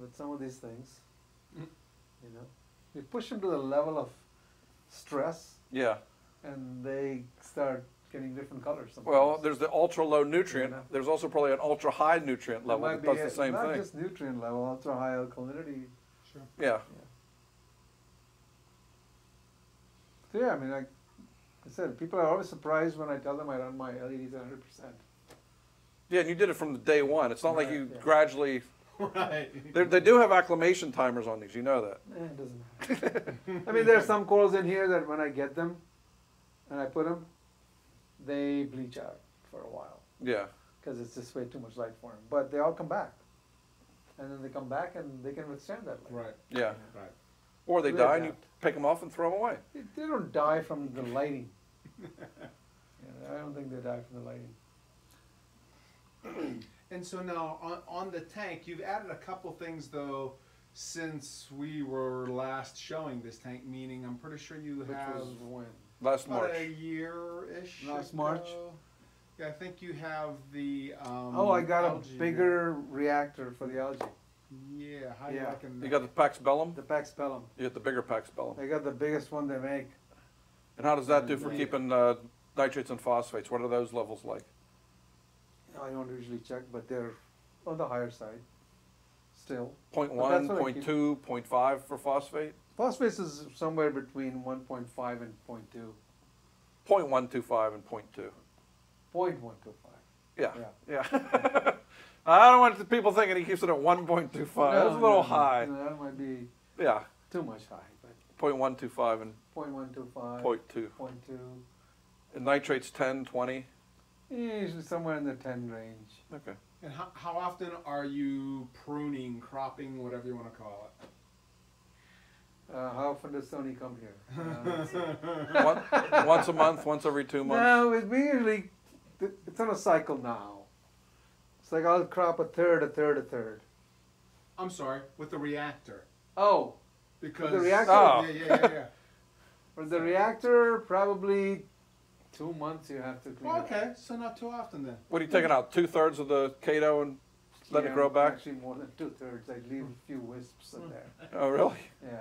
with some of these things. Mm. You know, you push them to the level of stress, yeah, and they start getting different colors. Sometimes. Well, there's the ultra low nutrient. You know? There's also probably an ultra high nutrient level that does a, the same not thing. Not just nutrient level, ultra high alkalinity. Sure. Yeah. yeah. So yeah, I mean, like I said, people are always surprised when I tell them I run my L E Ds at one hundred percent. Yeah, and you did it from the day one. It's not right, like you yeah. gradually. Right. They do have acclimation timers on these. You know that. Eh, it doesn't matter. I mean, there are some corals in here that when I get them, and I put them, they bleach out for a while. Yeah. Because it's just way too much light for them. But they all come back, and then they come back and they can withstand that light. Right. Yeah. Right. Or they really die, and you pick them off and throw them away. They, they don't die from the lighting. Yeah, I don't think they die from the lighting. And so now on, on the tank, you've added a couple things though since we were last showing this tank, meaning I'm pretty sure you Which have was when? Last about March. A year-ish Last ago. March. Yeah, I think you have the um, Oh, I got a bigger now. reactor for the algae. Yeah, how yeah. you You got the Pax Bellum? The Pax Bellum. You got the bigger Pax Bellum. I got the biggest one they make. And how does that do for yeah. keeping uh, nitrates and phosphates? What are those levels like? I don't usually check, but they're on the higher side still. zero point one, zero point two, zero point five for phosphate? Phosphates is somewhere between one point five and zero point two. zero point one two five and zero point two. zero point one two five. Yeah. Yeah. yeah. I don't want the people thinking he keeps it at one point two five. No, That's a little no, high. No, that might be yeah. too much high. But zero point one two five and zero point one two five, zero point two. And nitrates ten, twenty? Usually somewhere in the ten range. Okay. And how, how often are you pruning, cropping, whatever you want to call it? Uh, how often does Tony come here? Uh, once, once a month, once every two months? No, it, we usually, it's on a cycle now. It's like I'll crop a third, a third, a third. I'm sorry, with the reactor. Oh. Because. With the reactor? Oh. Yeah, yeah, yeah, yeah. With the reactor, probably. Two months you have to clean well, Okay, up. So not too often then. What are you taking out? Two-thirds of the Kato and let yeah, it grow back? Actually more than two-thirds. I leave a few wisps in there. Oh, really? Yeah.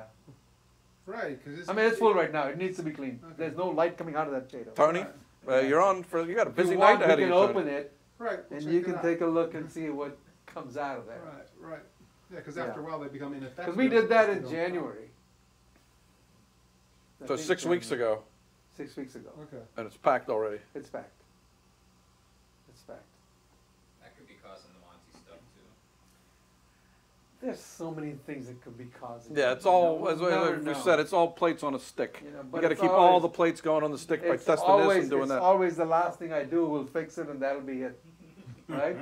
Right. Cause it's I mean, it's full right now. It needs to be cleaned. Okay. There's no light coming out of that Kato. Tony, right. uh, you're on for, you got a busy you want, night ahead of you. You can open it, right, we'll and you can out. take a look and see what comes out of there. Right, right. Yeah, because after yeah. a while they become ineffective. Because we did that in January. So six January. weeks ago. Six weeks ago. Okay. And it's packed already. It's packed. It's packed. That could be causing the Monty stuff too. There's so many things that could be causing. Yeah, it's all know, as we, no, we no. said. It's all plates on a stick. You know, but you got to keep always, all the plates going on the stick by testing always, this and doing it's that. It's always the last thing I do. We'll fix it, and that'll be it, right?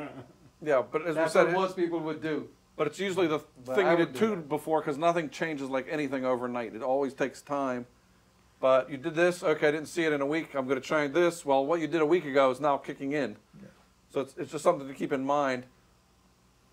Yeah, but as That's we said, what it, most people would do. But it's usually the but thing I you did two that. before, because nothing changes like anything overnight. It always takes time. But you did this, okay, I didn't see it in a week, I'm going to try this. Well, what you did a week ago is now kicking in. Yeah. So it's, it's just something to keep in mind.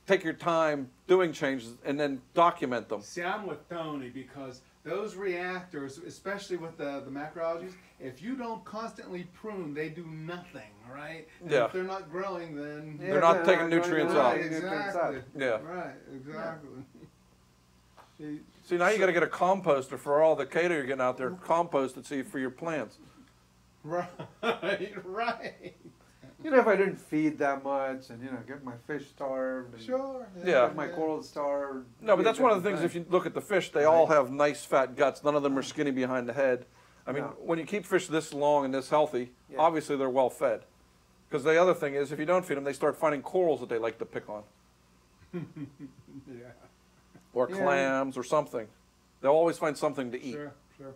Take your time doing changes and then document them. See, I'm with Tony because those reactors, especially with the, the macroalgae, if you don't constantly prune, they do nothing, right? And yeah. if they're not growing, then... They're yeah, not they're taking not nutrients out. Right, exactly. Yeah. Right, exactly. Yeah. See, so now you so, got to get a composter for all the Kato you're getting out there. Compost it, see, for your plants. Right, right. You know, if I didn't feed that much, and you know, get my fish starved. And sure. Yeah. yeah. Get my yeah. corals starved. No, but that's one of the things. If you look at the fish, they right. all have nice fat guts. None of them are skinny behind the head. I mean, no. when you keep fish this long and this healthy, yeah. obviously they're well fed. Because the other thing is, if you don't feed them, they start finding corals that they like to pick on. yeah. Or yeah. clams or something. They'll always find something to eat. Sure, sure.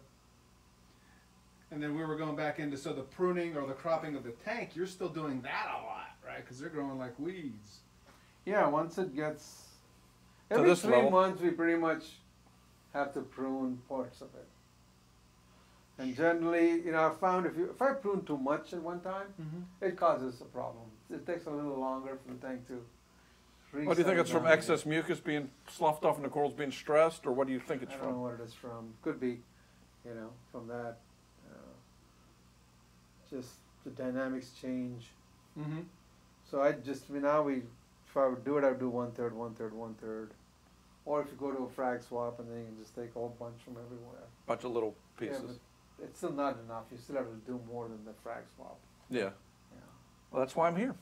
And then we were going back into, so the pruning or the cropping of the tank, you're still doing that a lot, right? Because they're growing like weeds. Yeah, once it gets, every three level. months we pretty much have to prune parts of it. And generally, you know, I've found if, you, if I prune too much at one time, mm-hmm. it causes a problem. It takes a little longer for the tank to... What do you think it's from? Excess mucus being sloughed off and the corals being stressed, or what do you think it's from? I don't know what it is from. Could be, you know, from that. Uh, just the dynamics change. Mm-hmm. So I just, I mean, now we, if I would do it, I would do one third, one third, one third. Or if you go to a frag swap and then you can just take a whole bunch from everywhere. Bunch of little pieces. Yeah, but it's still not enough. You still have to do more than the frag swap. Yeah. yeah. Well, that's why I'm here.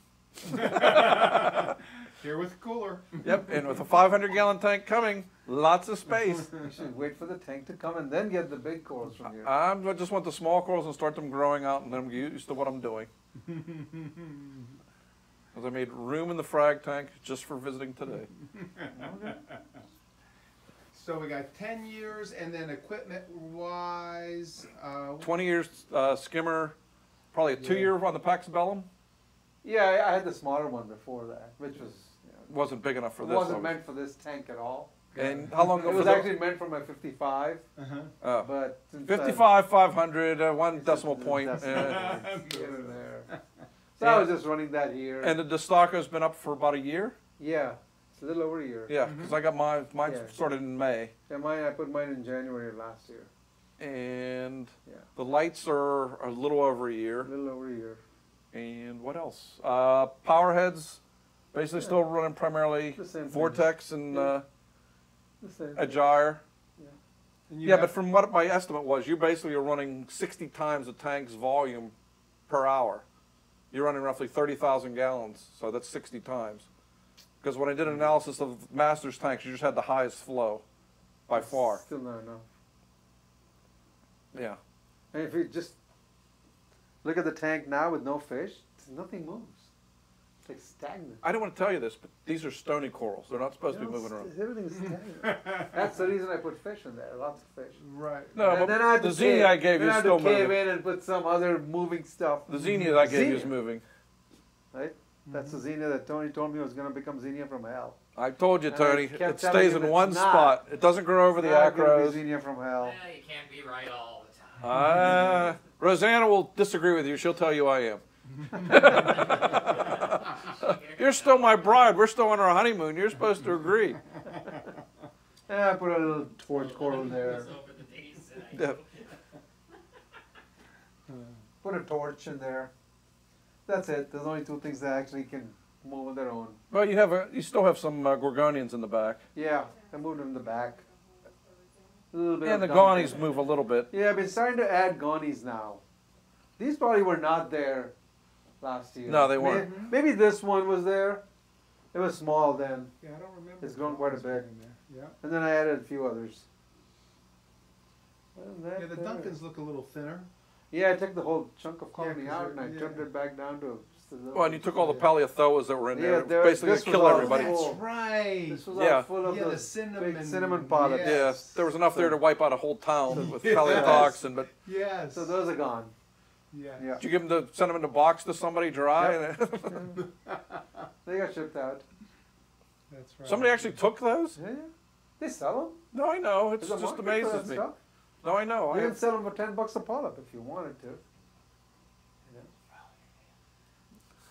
Here with a cooler. Yep, and with a five hundred gallon tank coming, lots of space. You should wait for the tank to come and then get the big corals from here. I just want the small corals and start them growing out, and then I'm used to what I'm doing. Because I made room in the frag tank just for visiting today. Okay. So we got ten years, and then equipment-wise? Uh, twenty years uh, skimmer, probably a two-year yeah. on the Pax Bellum. Yeah, I had the smaller one before that, which was... You know, wasn't big enough for it this. It wasn't meant for this tank at all. And how long ago? It was actually that? meant for my fifty-five. Uh-huh. uh, but fifty-five, five hundred, uh, one decimal point. Decimal uh, point. in there. So yeah. I was just running that here. And the Destaco's been up for about a year? Yeah, it's a little over a year. Yeah, because mm-hmm. I got mine, mine yeah. started in May. Yeah, mine, I put mine in January of last year. And yeah. the lights are a little over a year. A little over a year. And what else? Uh, Powerheads, basically yeah. still running primarily Vortex thing. and... Yeah. Uh, a gyre. Yeah, yeah but from what my estimate was, you basically are running sixty times the tank's volume per hour. You're running roughly thirty thousand gallons, so that's sixty times. Because when I did an analysis of master's tanks, you just had the highest flow by that's far. Still not enough. Yeah. And if you just look at the tank now with no fish, nothing moves. Like stagnant. I don't want to tell you this, but these are stony corals. They're not supposed to be moving around. Everything's stagnant. That's the reason I put fish in there, lots of fish. Right. No, and but then I had the zini I gave you is still moving. Then I had to cave in and put some other moving stuff. The zini that I gave you is moving. Right? That's the zini that Tony told me was going to become zini from hell. I told you, Tony. It stays in one spot. It doesn't grow over the acros. Zini from hell. Yeah, you can't be right all the time. Uh, Rosanna will disagree with you. She'll tell you I am. You're still my bride. We're still on our honeymoon. You're supposed to agree. Yeah, I put a little torch coral in there. Yeah. Put a torch in there. That's it. There's only two things that actually can move on their own. Well, you have a, you still have some uh, Gorgonians in the back. Yeah, I moved them in the back. A little bit. And the Gonies move a little bit. Yeah, I've been starting to add Gonies now. These probably were not there last year. No, they weren't. Maybe, maybe this one was there. It was small then. Yeah, I don't remember. It's grown quite a bit. Yeah. And then I added a few others. Yeah, the there. Duncans look a little thinner. Yeah, I took the whole chunk of colony yeah, out and I yeah. turned it back down to a little. Well, and you took all the Paleothoas that were in there. Yeah, there basically to kill everybody. Full. That's right. This was yeah. all full of yeah, the, the cinnamon, big cinnamon polyps. Yes. Yeah, there was enough there to wipe out a whole town with yes. paleothoxin. But yes. So those are gone. Yeah. yeah. Did you give them the send them in the box to somebody dry? Yep. They got shipped out. That's right. Somebody actually took those? Yeah. They sell them? No, I know. It just amazes me. Stuff? No, I know. You I can have... sell them for ten bucks a polyp if you wanted to. Yeah.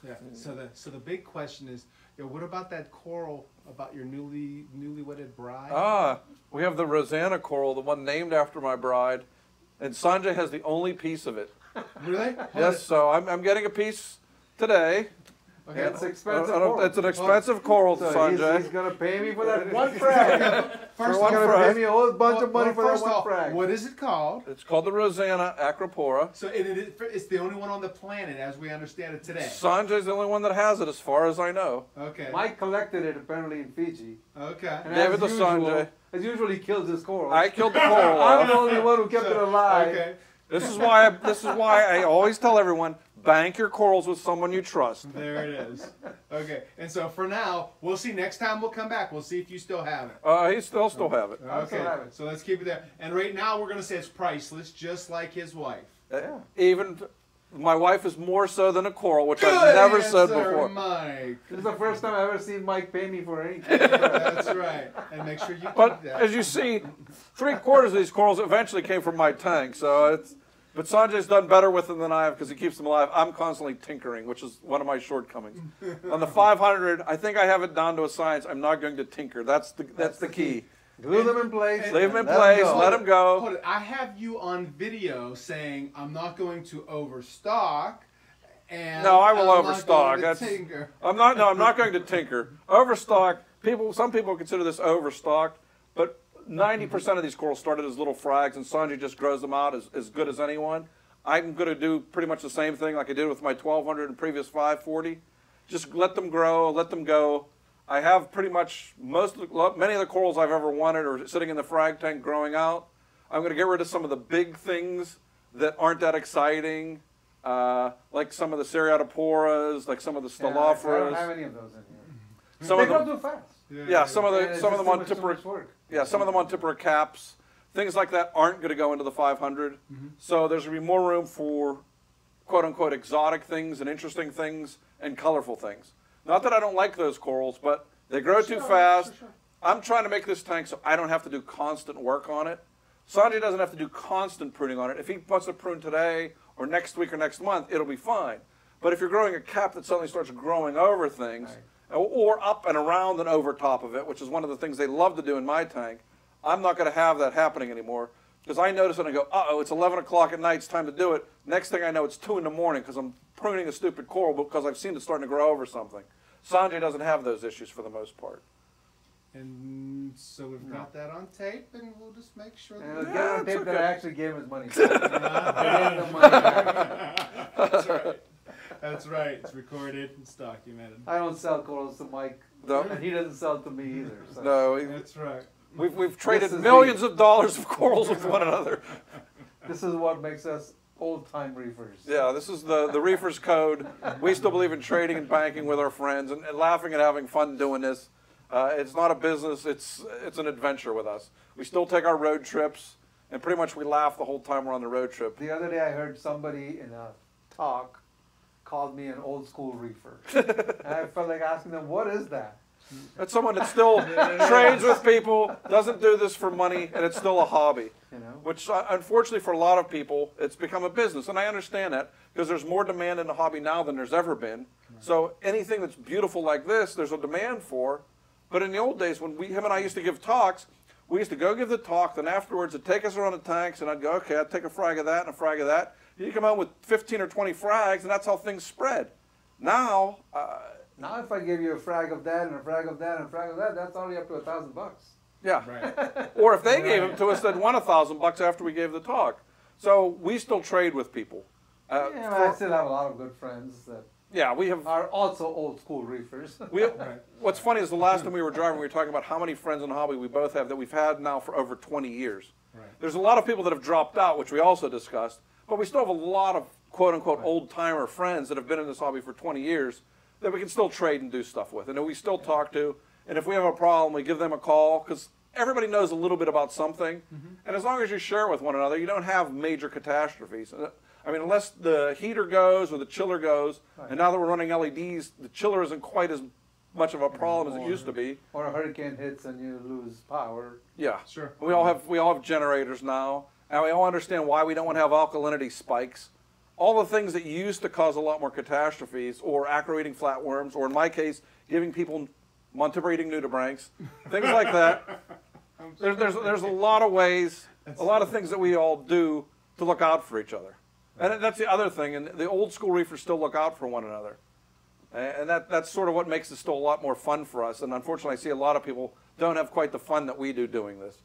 yeah. So the so the big question is, you know, what about that coral about your newly newly wedded bride? Ah, we have the Rosanna coral, the one named after my bride, and Sanjay has the only piece of it. Really? Yes. So I'm I'm getting a piece today. Okay. It's expensive. I don't, I don't, it's an expensive oh. coral, so Sanjay. He's, he's gonna pay me for that one frag. First, he's gonna frag. pay me a whole bunch well, of money well, for that one all, frag. What is it called? It's called the Rosanna Acropora. So it, it, it's the only one on the planet, as we understand it today. Sanjay's the only one that has it, as far as I know. Okay. Mike collected it apparently in Fiji. Okay. And David the Sanjay. As usual, he kills his coral. I killed the coral. I'm the only one who kept so, it alive. Okay. This is why I, this is why I always tell everyone, bank your corals with someone you trust. There it is. Okay, and so for now, we'll see. Next time we'll come back, we'll see if you still have it. Uh, he still still have it. Okay, okay. So let's keep it there. And right now we're going to say it's priceless, just like his wife. Yeah. Even my wife is more so than a coral, which Good I've never answer, said before. Mike. This is the first time I've ever seen Mike pay me for anything. That's right. And make sure you but keep that. As you see, three quarters of these corals eventually came from my tank, so it's. But Sanjay's done better with them than I have because he keeps them alive. I'm constantly tinkering, which is one of my shortcomings. On the five hundred, I think I have it down to a science. I'm not going to tinker. That's the that's, that's the key. key. Glue them in place. And, leave them in let place. Them let them go. Hold it. I have you on video saying I'm not going to overstock. And no, I will I'm overstock. Not going to tinker. That's, I'm not. No, I'm not going to tinker. Overstock. People. Some people consider this overstock, but. ninety percent of these corals started as little frags, and Sanjay just grows them out as, as good as anyone. I'm going to do pretty much the same thing like I did with my twelve hundred and previous five forty. Just let them grow, let them go. I have pretty much most, many of the corals I've ever wanted are sitting in the frag tank growing out. I'm going to get rid of some of the big things that aren't that exciting. uh, like some of the Seriatoporas, like some of the Stellophoras. Yeah, I don't have any of those in here. Some they go too fast. Yeah, yeah, yeah, some of the yeah, some of them on Tipper, yeah, some of them on Tipper caps, things like that aren't going to go into the five hundred. Mm-hmm. So there's going to be more room for quote unquote exotic things and interesting things and colorful things. Not that I don't like those corals, but they grow sure, too fast. Sure. I'm trying to make this tank so I don't have to do constant work on it. Sanjay doesn't have to do constant pruning on it. If he wants to prune today or next week or next month, it'll be fine. But if you're growing a cap that suddenly starts growing over things, right, or up and around and over top of it, which is one of the things they love to do in my tank, I'm not going to have that happening anymore, because I notice it and I go, uh-oh, it's eleven o'clock at night, it's time to do it. Next thing I know, it's two in the morning because I'm pruning a stupid coral because I've seen it starting to grow over something. Sanjay doesn't have those issues for the most part. And so we've got no. that on tape, and we'll just make sure that... Yeah, yeah, on tape okay. that I actually gave his money to. That's right. That's right. It's recorded. It's documented. I don't sell corals to Mike, no. and he doesn't sell it to me either. So. No. That's right. We've, we've traded millions the, of dollars of corals with one another. This is what makes us old-time reefers. Yeah, this is the, the reefers code. We still believe in trading and banking with our friends and, and laughing and having fun doing this. Uh, it's not a business, it's, it's an adventure with us. We still take our road trips, and pretty much we laugh the whole time we're on the road trip. The other day I heard somebody in a talk called me an old school reefer. And I felt like asking them, what is that? That's someone that still trades with people, doesn't do this for money, and it's still a hobby. You know? Which, uh, unfortunately for a lot of people, it's become a business. And I understand that, because there's more demand in the hobby now than there's ever been. Right. So anything that's beautiful like this, there's a demand for. But in the old days, when we, him and I used to give talks, we used to go give the talk, then afterwards it'd take us around the tanks, and I'd go, okay, I'd take a frag of that and a frag of that. He'd come out with fifteen or twenty frags, and that's how things spread. Now... Uh, now if I give you a frag of that and a frag of that and a frag of that, that's already up to a thousand bucks. Yeah. Right. Or if they right. gave them to us, they'd want a thousand bucks after we gave the talk. So we still trade with people. Uh, yeah, for, I still have a lot of good friends that... Yeah, we have are also old school reefers. We have, right. What's funny is the last time we were driving, we were talking about how many friends in the hobby we both have that we've had now for over twenty years. Right. There's a lot of people that have dropped out, which we also discussed, but we still have a lot of quote unquote right. old timer friends that have been in this hobby for twenty years that we can still trade and do stuff with, and that we still yeah. talk to. And if we have a problem, we give them a call, because everybody knows a little bit about something. Mm-hmm. And as long as you share with one another, you don't have major catastrophes. I mean, unless the heater goes or the chiller goes, right. and now that we're running L E Ds, the chiller isn't quite as much of a problem or, as it used to be. Or a hurricane hits and you lose power. Yeah, sure. We all have we all have generators now, and we all understand why we don't want to have alkalinity spikes. All the things that used to cause a lot more catastrophes, or acro eating flatworms, or in my case, giving people Montiber eating nudibranchs, things like that. There, there's there's a lot of ways, That's a lot of things that we all do to look out for each other. And that's the other thing, and the old school reefers still look out for one another. And that, that's sort of what makes it still a lot more fun for us. And unfortunately, I see a lot of people don't have quite the fun that we do doing this.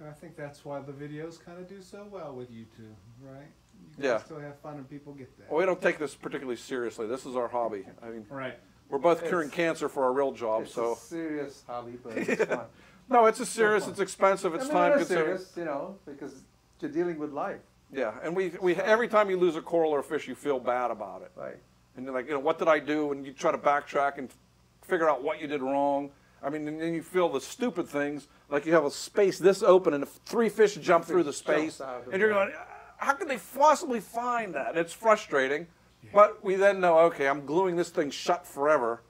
And I think that's why the videos kind of do so well with you two, right? You guys yeah. still have fun and people get that. Well, we don't take this particularly seriously. This is our hobby. I mean, right. we're both it's, curing cancer for our real job. It's so. a serious hobby, but it's yeah. fun. No, it's a serious, so it's expensive, it's I mean, time consuming. It's serious, you know, because you're dealing with life. Yeah, and we, we every time you lose a coral or a fish, you feel bad about it. Right. And you're like, you know, what did I do? And you try to backtrack and figure out what you did wrong. I mean, and then you feel the stupid things, like you have a space this open and three fish jump through the space. And you're going, how can they possibly find that? It's frustrating. Yeah. But we then know, okay, I'm gluing this thing shut forever.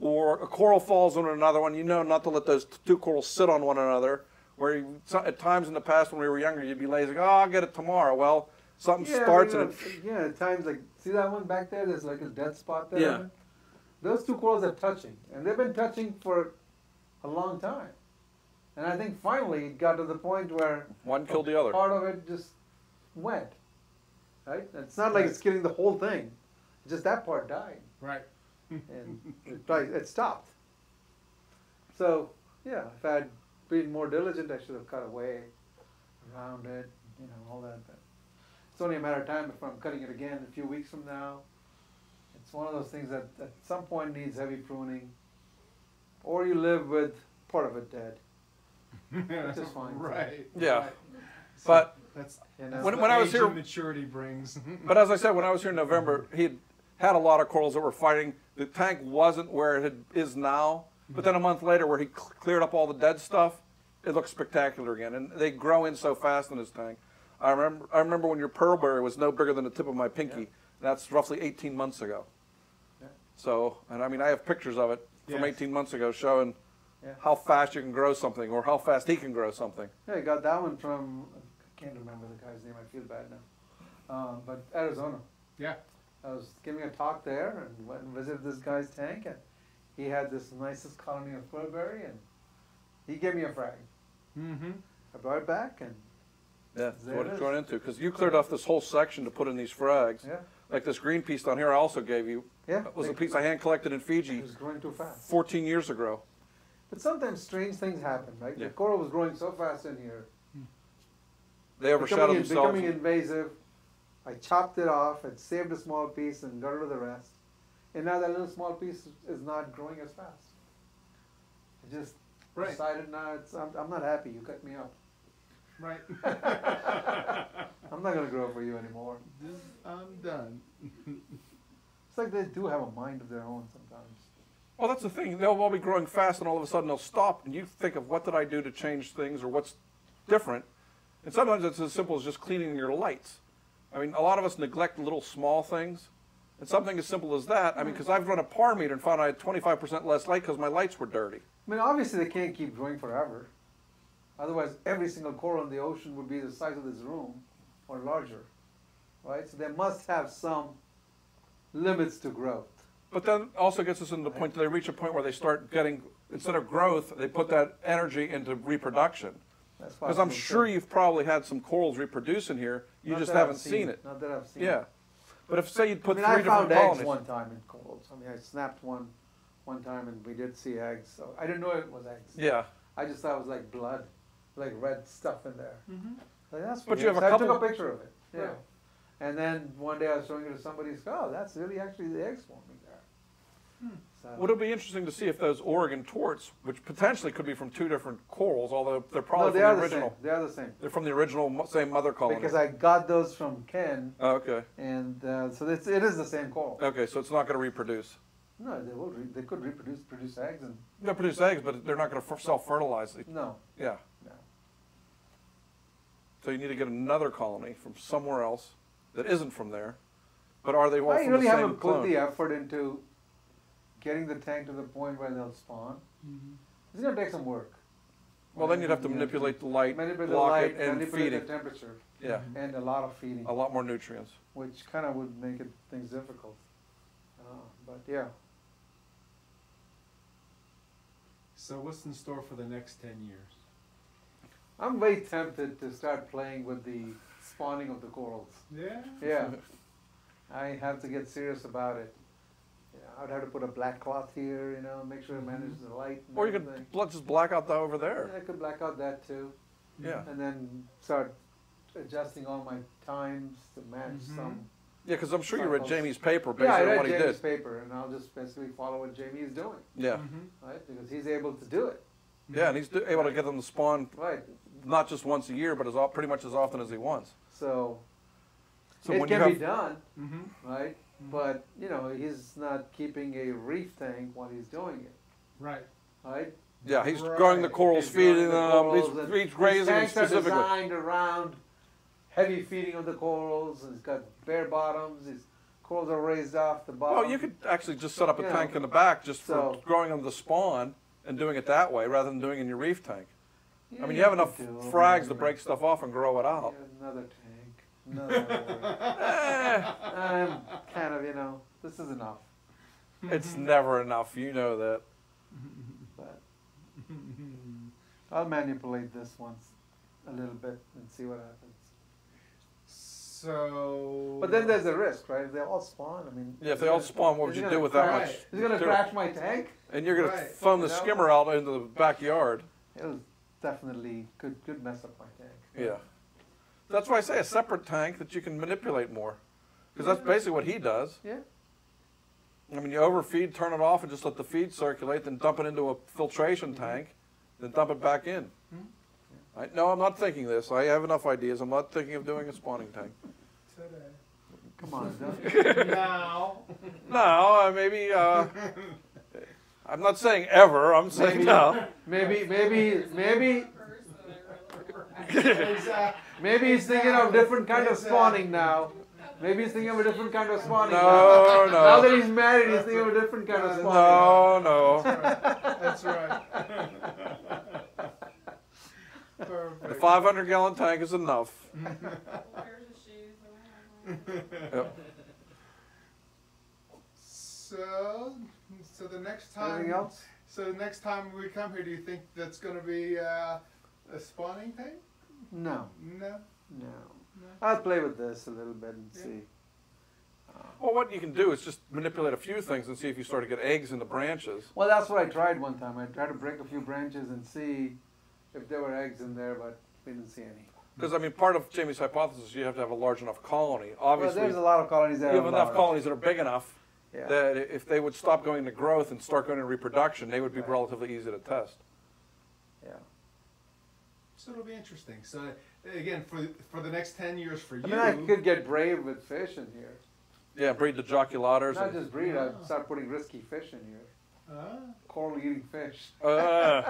Or a coral falls on another one. You know not to let those two corals sit on one another. Where you, at times in the past when we were younger, you'd be lazy, oh, I'll get it tomorrow. Well, something yeah, starts you know, and it... Yeah, at times, like, see that one back there? There's like a dead spot there. Yeah. Those two corals are touching, and they've been touching for a long time. And I think finally it got to the point where... One killed the other. Part of it just went, right? It's not like right. it's killing the whole thing. Just that part died. Right. And it, it stopped. So, yeah, if I had... being more diligent, I should have cut away, around it, you know, all that. But it's only a matter of time if I'm cutting it again a few weeks from now. It's one of those things that at some point needs heavy pruning, or you live with part of it dead, which is fine. Right. Yeah. But That's, you know, when, when I was here, maturity brings. But as I said, when I was here in November, he had, had a lot of corals that were fighting. The tank wasn't where it had, is now. But then a month later, where he cl cleared up all the dead stuff, it looks spectacular again. And they grow in so fast in his tank. I remember, I remember when your pearlberry was no bigger than the tip of my pinky. Yeah. That's roughly eighteen months ago. Yeah. So, and I mean, I have pictures of it from yes. eighteen months ago showing yeah. how fast you can grow something or how fast he can grow something. Yeah, I got that one from, I can't remember the guy's name, I feel bad now, um, but Arizona. Yeah. I was giving a talk there and went and visited this guy's tank, and he had this nicest colony of pearlberry, and he gave me a frag. Mm-hmm. I brought it back, and yeah, that's what it's going into, because you cleared off this whole section to put in these frags. Yeah. Like this green piece down here I also gave you. Yeah. It was a piece I hand-collected in Fiji. It was growing too fast. fourteen years ago. But sometimes strange things happen, right? Yeah. The coral was growing so fast in here. They overshadowed themselves. Becoming invasive. I chopped it off and saved a small piece and got rid of the rest. And now that little small piece is not growing as fast. I just right. decided now it's, I'm, I'm not happy. You cut me up. Right. I'm not going to grow for you anymore. This, I'm done. It's like they do have a mind of their own sometimes. Well, that's the thing. They'll all be growing fast, and all of a sudden they'll stop, and you think of what did I do to change things or what's different. And sometimes it's as simple as just cleaning your lights. I mean, a lot of us neglect little small things. And something as simple as that, I mean, because I've run a par meter and found I had twenty-five percent less light because my lights were dirty. I mean, obviously they can't keep growing forever. Otherwise, every single coral in the ocean would be the size of this room or larger, right? So they must have some limits to growth. But then also gets us into the point that they reach a point where they start getting, instead of growth, they put that energy into reproduction. Because I'm sure you've probably had some corals reproduce in here, you just haven't seen it. Not that I've seen it. Yeah. But if, say, you'd put three different colonies. I found eggs one time in corals. I mean, I snapped one one time and we did see eggs. So I didn't know it was eggs. Yeah. I just thought it was like blood. Like red stuff in there. Mm-hmm. Like, that's but you have a so couple. I took a picture of it. Yeah. Right. And then one day I was showing it to somebody. He's oh, that's really actually the eggs forming there. Hmm. So. Well, it'll be interesting to see if those Oregon torts, which potentially could be from two different corals, although they're probably no, they from the original. The they are the same. They're from the original same mother colony. Because I got those from Ken. Oh, okay. And uh, so it's, it is the same coral. Okay, so it's not going to reproduce. No, they will. Re they could reproduce, produce eggs, and they'll produce eggs, but they're not going to self-fertilize. No. Yeah. So you need to get another colony from somewhere else that isn't from there. But are they all I from really the same I really haven't clone? Put the effort into getting the tank to the point where they'll spawn. Mm-hmm. It's going to take some work. Well, then you'd have to manipulate the light, manipulate block the light, it, and manipulate feeding. The temperature. Yeah. And a lot of feeding. A lot more nutrients. Which kind of would make it, things difficult. Uh, but yeah. So what's in store for the next ten years? I'm very tempted to start playing with the spawning of the corals. Yeah? Yeah. I have to get serious about it. You know, I would have to put a black cloth here, you know, make sure it manages the light. And or you everything. Could just black out the over there. Yeah, I could black out that too. Yeah. And then start adjusting all my times to match mm-hmm. some. Yeah, because I'm sure you read Jamie's paper based yeah, I read on what Jamie's he did. Jamie's paper, and I'll just basically follow what Jamie is doing. Yeah. Mm-hmm. Right? Because he's able to do it. Yeah, and he's do able to get them to spawn. Right. Not just once a year, but as all, pretty much as often as he wants. So, so it when can you have, be done, mm-hmm. right? Mm-hmm. But, you know, he's not keeping a reef tank while he's doing it. Right. Right? Yeah, he's right. growing the corals, he's feeding the corals them, he's, he's raising them specifically. His tanks are designed around heavy feeding of the corals. He's got bare bottoms. His corals are raised off the bottom. Well, you could actually just set up a you tank know, in the back just so, for growing them to spawn and doing it that way rather than doing it in your reef tank. Yeah, I mean, you have enough frags to break stuff off and grow it out. Yeah, another tank. Another I'm kind of, you know, this is enough. It's never enough. You know that. But I'll manipulate this once a little bit and see what happens. So... But then there's a risk, right? If they all spawn, I mean... Yeah, if they all spawn, what would you do with that much? He's going to crash my tank? And you're going to thumb the skimmer out into the backyard. It'll definitely could, could mess up my tank. Yeah. That's why I say a separate tank that you can manipulate more. Because that's basically what he does. Yeah. I mean, you overfeed, turn it off, and just let the feed circulate, then dump it into a filtration tank, then dump it back in. I, no, I'm not thinking this. I have enough ideas. I'm not thinking of doing a spawning tank. Today. Come on, Doug. Now. No, uh, maybe. Uh, I'm not saying ever. I'm saying maybe, no. Maybe, maybe, maybe. Maybe he's thinking of a different kind of spawning now. Maybe he's thinking of a different kind of spawning. No, now. no. Now that he's married, he's thinking of a different kind of spawning. No, now. no. That's right. That's right. The five hundred gallon tank is enough. Yep. So, so the next time. Anything else? So the next time we come here, do you think that's going to be uh, a spawning tank? No. No. No. No. I'll play with this a little bit and yeah. see. Uh, well, what you can do is just manipulate a few things and see if you start to get eggs in the branches. Well, that's what I tried one time. I tried to break a few branches and see if there were eggs in there, but we didn't see any. Because, I mean, part of Jamie's hypothesis is you have to have a large enough colony. Obviously, well, there's a lot of colonies that you have enough colonies that are big enough yeah. that if they would stop going to growth and start going to reproduction, they would be right. relatively easy to test. Yeah. So it'll be interesting. So again, for for the next ten years for you. I mean, I could get brave with fish in here. Yeah, breed the joculators. Not just breed. Oh. I'd start putting risky fish in here. Uh. Coral-eating fish. Uh.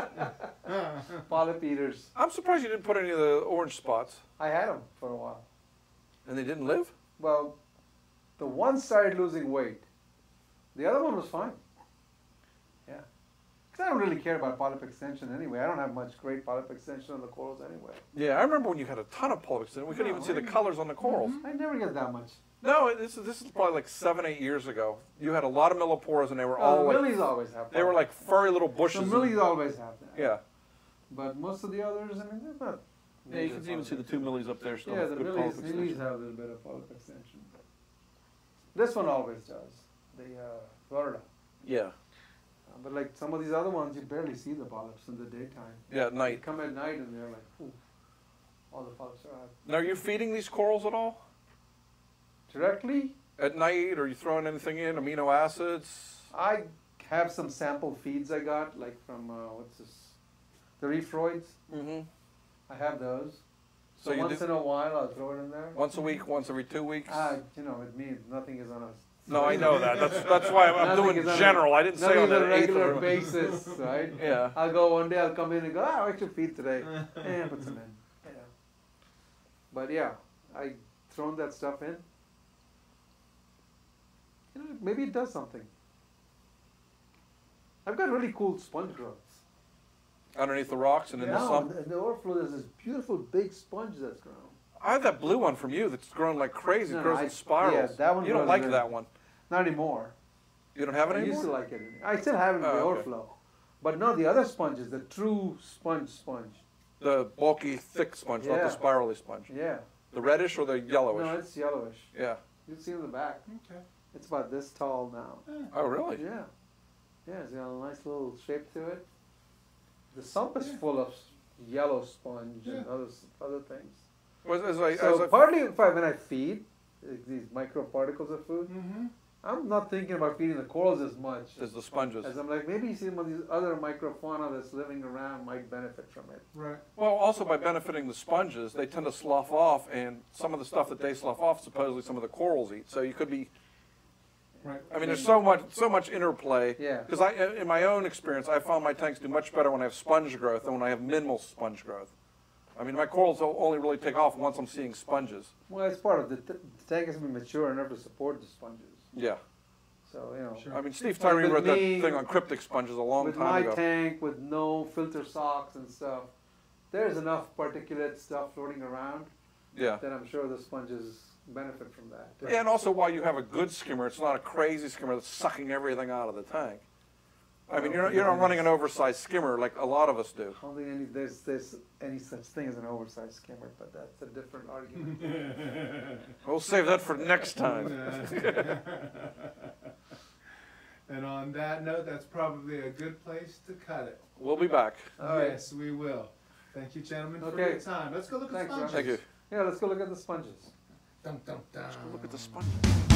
Polyp eaters. I'm surprised you didn't put any of the orange spots. I had them for a while. And they didn't live? Well, the one started losing weight. The other one was fine. Yeah. Because I don't really care about polyp extension anyway. I don't have much great polyp extension on the corals anyway. Yeah, I remember when you had a ton of polyp extension. We couldn't no, even see the colors on the corals. I never get that much. No, this is, this is probably like seven, eight years ago. You had a lot of millepores, and they were all uh, like... Millies always have They were like furry little bushes. The millies always have that. Yeah. But most of the others, I mean, they're not... Yeah, you can even see the two millies up there still. Yeah, the millies, millies have a little bit of polyp extension. This one always does. The uh, Florida. Yeah. Uh, but like some of these other ones, you barely see the polyps in the daytime. Yeah, at night. They come at night, and they're like, ooh, all the polyps are out. Now, are you feeding these corals at all? Directly? At night? Are you throwing anything in? Amino acids? I have some sample feeds I got, like from, uh, what's this? The Reefroids. Mm-hmm. I have those. So, so once in a while, I'll throw it in there. Once a week? Once every two weeks? Uh, you know, with me, nothing is on a... No, I know that. That's, that's why I'm, I'm doing general. A, I didn't say on a regular basis, right? Yeah. I'll go one day, I'll come in and go, ah, I actually feed today. Yeah, put some in. Yeah. But yeah, I thrown that stuff in. You know, maybe it does something. I've got really cool sponge growths. Underneath the rocks and in yeah, the sun? Yeah, in the overflow there's this beautiful big sponge that's grown. I have that blue one from you that's grown like crazy. No, it grows no, in I, spirals. Yeah, that one you don't like really, that one. Not anymore. You don't have it anymore? I used to like it. I still have it in oh, the okay. overflow. But no, the other sponge is the true sponge sponge. The bulky, thick sponge, yeah. not the spirally sponge. Yeah. The reddish or the yellowish? No, it's yellowish. Yeah. You can see it in the back. Okay. It's about this tall now. Oh, really? Yeah. Yeah, it's got a nice little shape to it. The sump is yeah. full of yellow sponge yeah. and other, other things. Well, as I, so as partly if I, when I feed these microparticles of food, mm-hmm. I'm not thinking about feeding the corals as much. As the sponges. As I'm like, maybe some of these other microfauna that's living around might benefit from it. Right. Well, also by benefiting the sponges, they tend to slough off, and some of the stuff that they slough off, supposedly some of the corals eat. So you could be... Right. I mean, there's so much, so much interplay. Yeah. Because I, in my own experience, I found my tanks do much better when I have sponge growth than when I have minimal sponge growth. I mean, my corals will only really take off once I'm seeing sponges. Well, it's part of the, the tank has to be mature enough to support the sponges. Yeah. So you know. Sure. I mean, Steve Tyree like wrote that me, thing on cryptic sponges a long time ago. With my tank with no filter socks and stuff, there's enough particulate stuff floating around. Yeah. That I'm sure the sponges benefit from that. Right? Yeah, and also while you have a good skimmer, it's not a crazy skimmer that's sucking everything out of the tank. I, I mean, you're not, you're not running an oversized skimmer like a lot of us do. I don't think any, there's, there's any such thing as an oversized skimmer, but that's a different argument. We'll save that for next time. And on that note, that's probably a good place to cut it. We'll be back. All right. Yes, we will. Thank you, gentlemen, okay. for your time. Let's go look at Thanks, sponges. Thank you. Yeah, let's go look at the sponges. Dum, dum, dum. Let's go look at the sponges.